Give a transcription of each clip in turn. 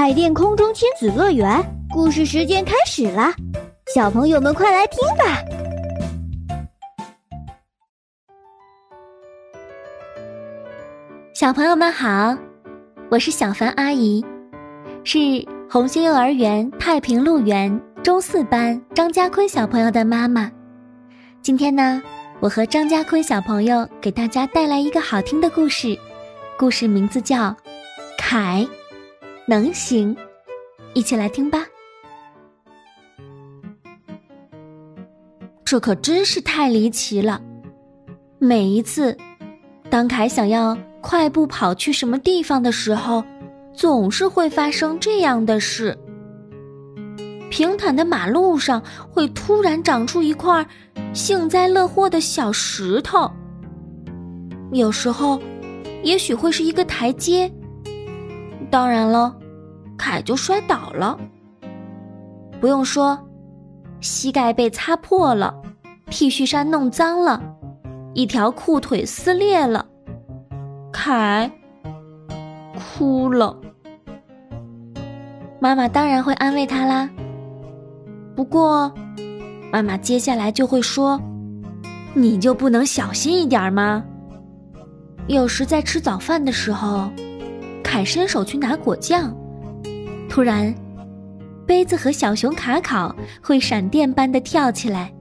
海淀空中亲子乐园故事时间开始啦，小朋友们快来听吧！小朋友们好，我是小凡阿姨，是红星幼儿园太平路园中四班张家坤小朋友的妈妈。今天呢，我和张家坤小朋友给大家带来一个好听的故事，故事名字叫凯能行，一起来听吧。这可真是太离奇了，每一次当凯想要快步跑去什么地方的时候，总是会发生这样的事。平坦的马路上会突然长出一块幸灾乐祸的小石头，有时候也许会是一个台阶，当然了，凯就摔倒了。不用说，膝盖被擦破了，屁恤衫弄脏了，一条裤腿撕裂了，凯哭了。妈妈当然会安慰他啦，不过妈妈接下来就会说，你就不能小心一点吗？有时在吃早饭的时候，凯伸手去拿果酱，突然杯子和小熊卡考会闪电般的跳起来。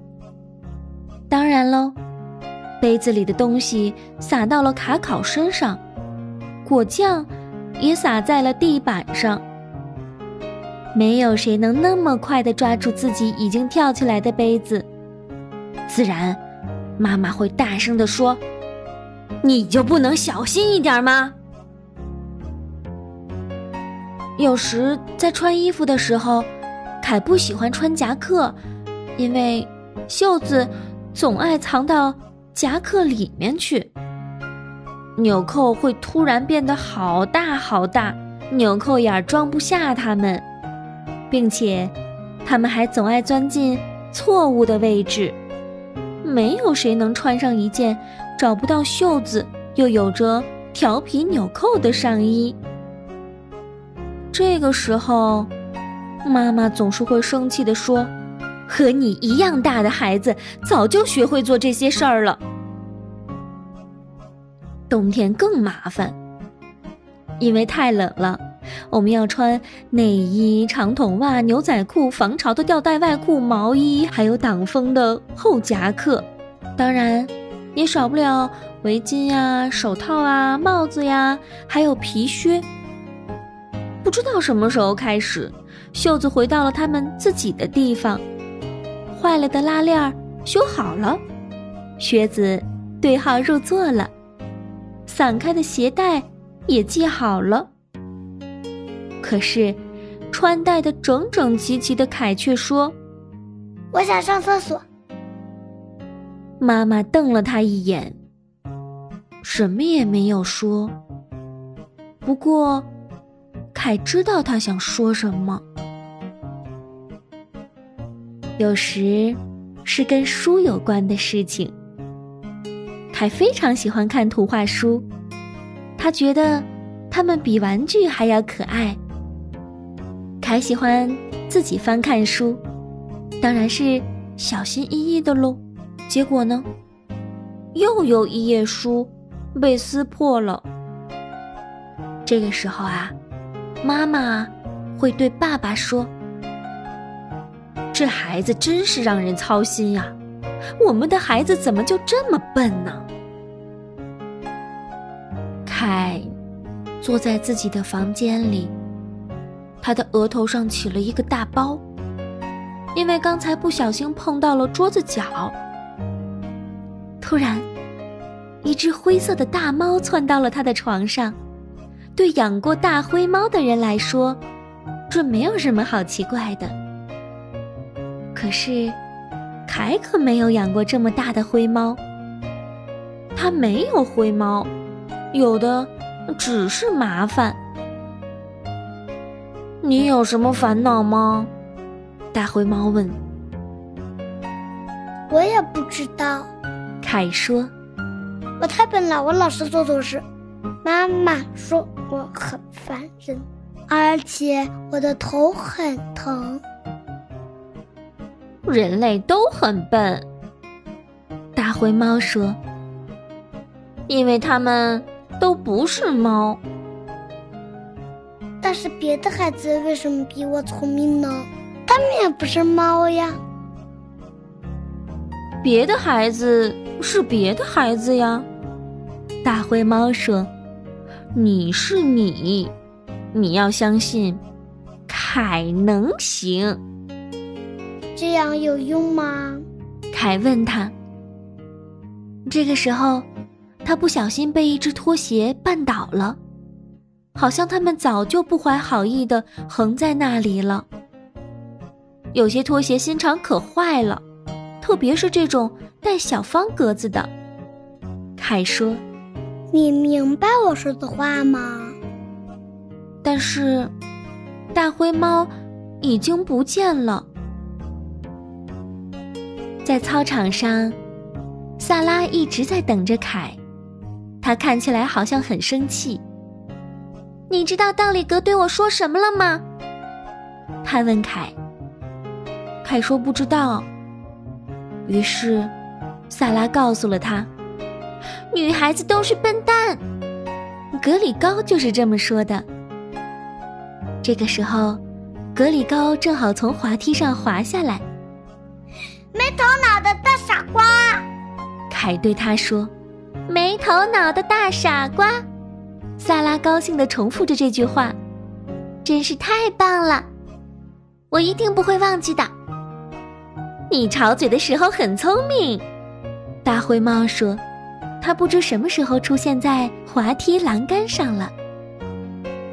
当然喽，杯子里的东西洒到了卡考身上，果酱也洒在了地板上。没有谁能那么快地抓住自己已经跳起来的杯子，自然妈妈会大声地说，你就不能小心一点吗？有时在穿衣服的时候，凯不喜欢穿夹克，因为袖子总爱藏到夹克里面去。纽扣会突然变得好大好大，纽扣眼装不下它们，并且它们还总爱钻进错误的位置。没有谁能穿上一件找不到袖子又有着调皮纽扣的上衣。这个时候，妈妈总是会生气地说，和你一样大的孩子早就学会做这些事儿了。冬天更麻烦，因为太冷了，我们要穿内衣、长筒袜、牛仔裤、防潮的吊带外裤、毛衣，还有挡风的厚夹克。当然也少不了围巾呀、手套啊、帽子呀，还有皮靴。不知道什么时候开始，袖子回到了他们自己的地方，坏了的拉链修好了，靴子对号入座了，散开的鞋带也系好了。可是穿戴的整整齐齐的凯却说，我想上厕所。妈妈瞪了他一眼，什么也没有说，不过凯知道他想说什么。有时是跟书有关的事情，凯非常喜欢看图画书，他觉得它们比玩具还要可爱。凯喜欢自己翻看书，当然是小心翼翼的喽。结果呢，又有一页书被撕破了。这个时候啊，妈妈会对爸爸说，这孩子真是让人操心呀，我们的孩子怎么就这么笨呢？凯坐在自己的房间里，他的额头上起了一个大包，因为刚才不小心碰到了桌子角。突然，一只灰色的大猫窜到了他的床上，对养过大灰猫的人来说，这没有什么好奇怪的。可是，凯可没有养过这么大的灰猫。他没有灰猫，有的只是麻烦。你有什么烦恼吗？大灰猫问。我也不知道，凯说。我太笨了，我老是做错事。妈妈说我很烦人。而且我的头很疼。人类都很笨，大灰猫说，因为他们都不是猫。但是别的孩子为什么比我聪明呢？他们也不是猫呀。别的孩子是别的孩子呀，大灰猫说，你是你，你要相信凯能行。这样有用吗？凯问他。这个时候他不小心被一只拖鞋绊倒了，好像他们早就不怀好意地横在那里了。有些拖鞋心肠可坏了，特别是这种带小方格子的。凯说，你明白我说的话吗？但是大灰猫已经不见了。在操场上，萨拉一直在等着凯，他看起来好像很生气。你知道道理格对我说什么了吗？他问凯。凯说不知道。于是萨拉告诉了他，女孩子都是笨蛋，格里高就是这么说的。这个时候格里高正好从滑梯上滑下来。没头脑的大傻瓜，凯对他说。没头脑的大傻瓜，萨拉高兴地重复着这句话，真是太棒了，我一定不会忘记的。你吵嘴的时候很聪明，大灰猫说，他不知什么时候出现在滑梯栏杆上了。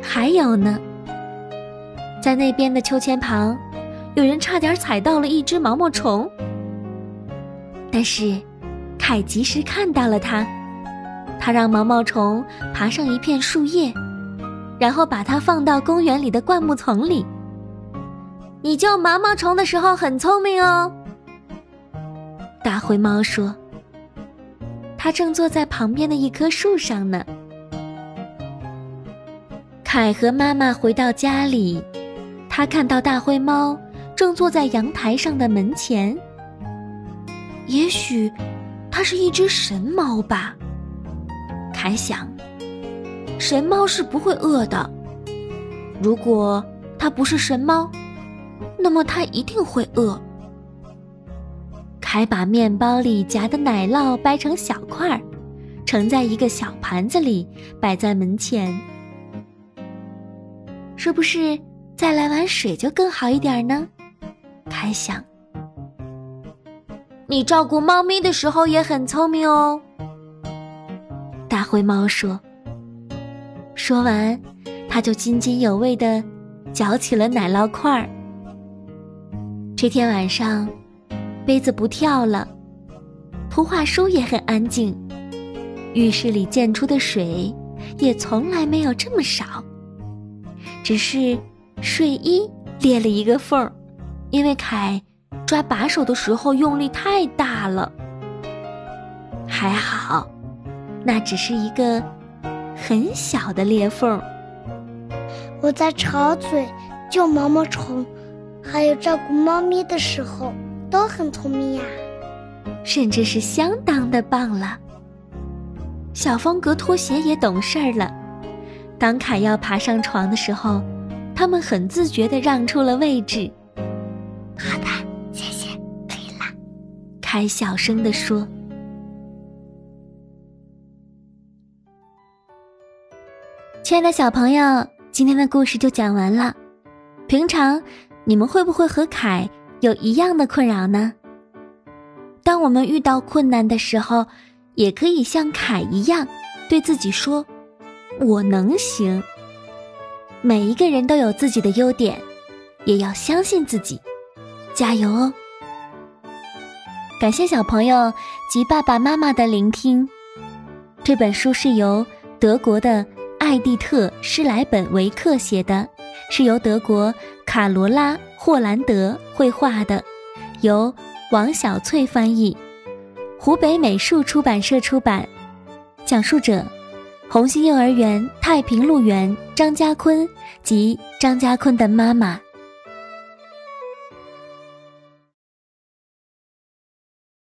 还有呢，在那边的秋千旁，有人差点踩到了一只毛毛虫，但是凯及时看到了它，他让毛毛虫爬上一片树叶，然后把它放到公园里的灌木丛里。你救毛毛虫的时候很聪明哦，大灰猫说，他正坐在旁边的一棵树上呢。凯和妈妈回到家里，他看到大灰猫正坐在阳台上的门前。也许它是一只神猫吧，凯想，神猫是不会饿的。如果它不是神猫，那么它一定会饿。凯把面包里夹的奶酪掰成小块，盛在一个小盘子里，摆在门前。是不是再来碗水就更好一点呢？凯想。你照顾猫咪的时候也很聪明哦，大灰猫说。说完，他就津津有味地嚼起了奶酪块儿。这天晚上杯子不跳了，图画书也很安静，浴室里溅出的水也从来没有这么少，只是睡衣裂了一个缝儿，因为凯抓把手的时候用力太大了。还好，那只是一个很小的裂缝。我在吵嘴、救毛毛虫，还有照顾猫咪的时候都很聪明呀，甚至是相当的棒了。小方格拖鞋也懂事儿了，当凯要爬上床的时候，他们很自觉地让出了位置。好的，谢谢，可以了，凯小声地说。亲爱的小朋友，今天的故事就讲完了。平常你们会不会和凯有一样的困扰呢？当我们遇到困难的时候，也可以像凯一样对自己说，我能行。每一个人都有自己的优点，也要相信自己，加油哦。感谢小朋友及爸爸妈妈的聆听。这本书是由德国的艾蒂特·施莱本维克写的，是由德国卡罗拉·霍兰德绘画的，由王小翠翻译，湖北美术出版社出版。讲述者红星幼儿园太平路园张家坤及张家坤的妈妈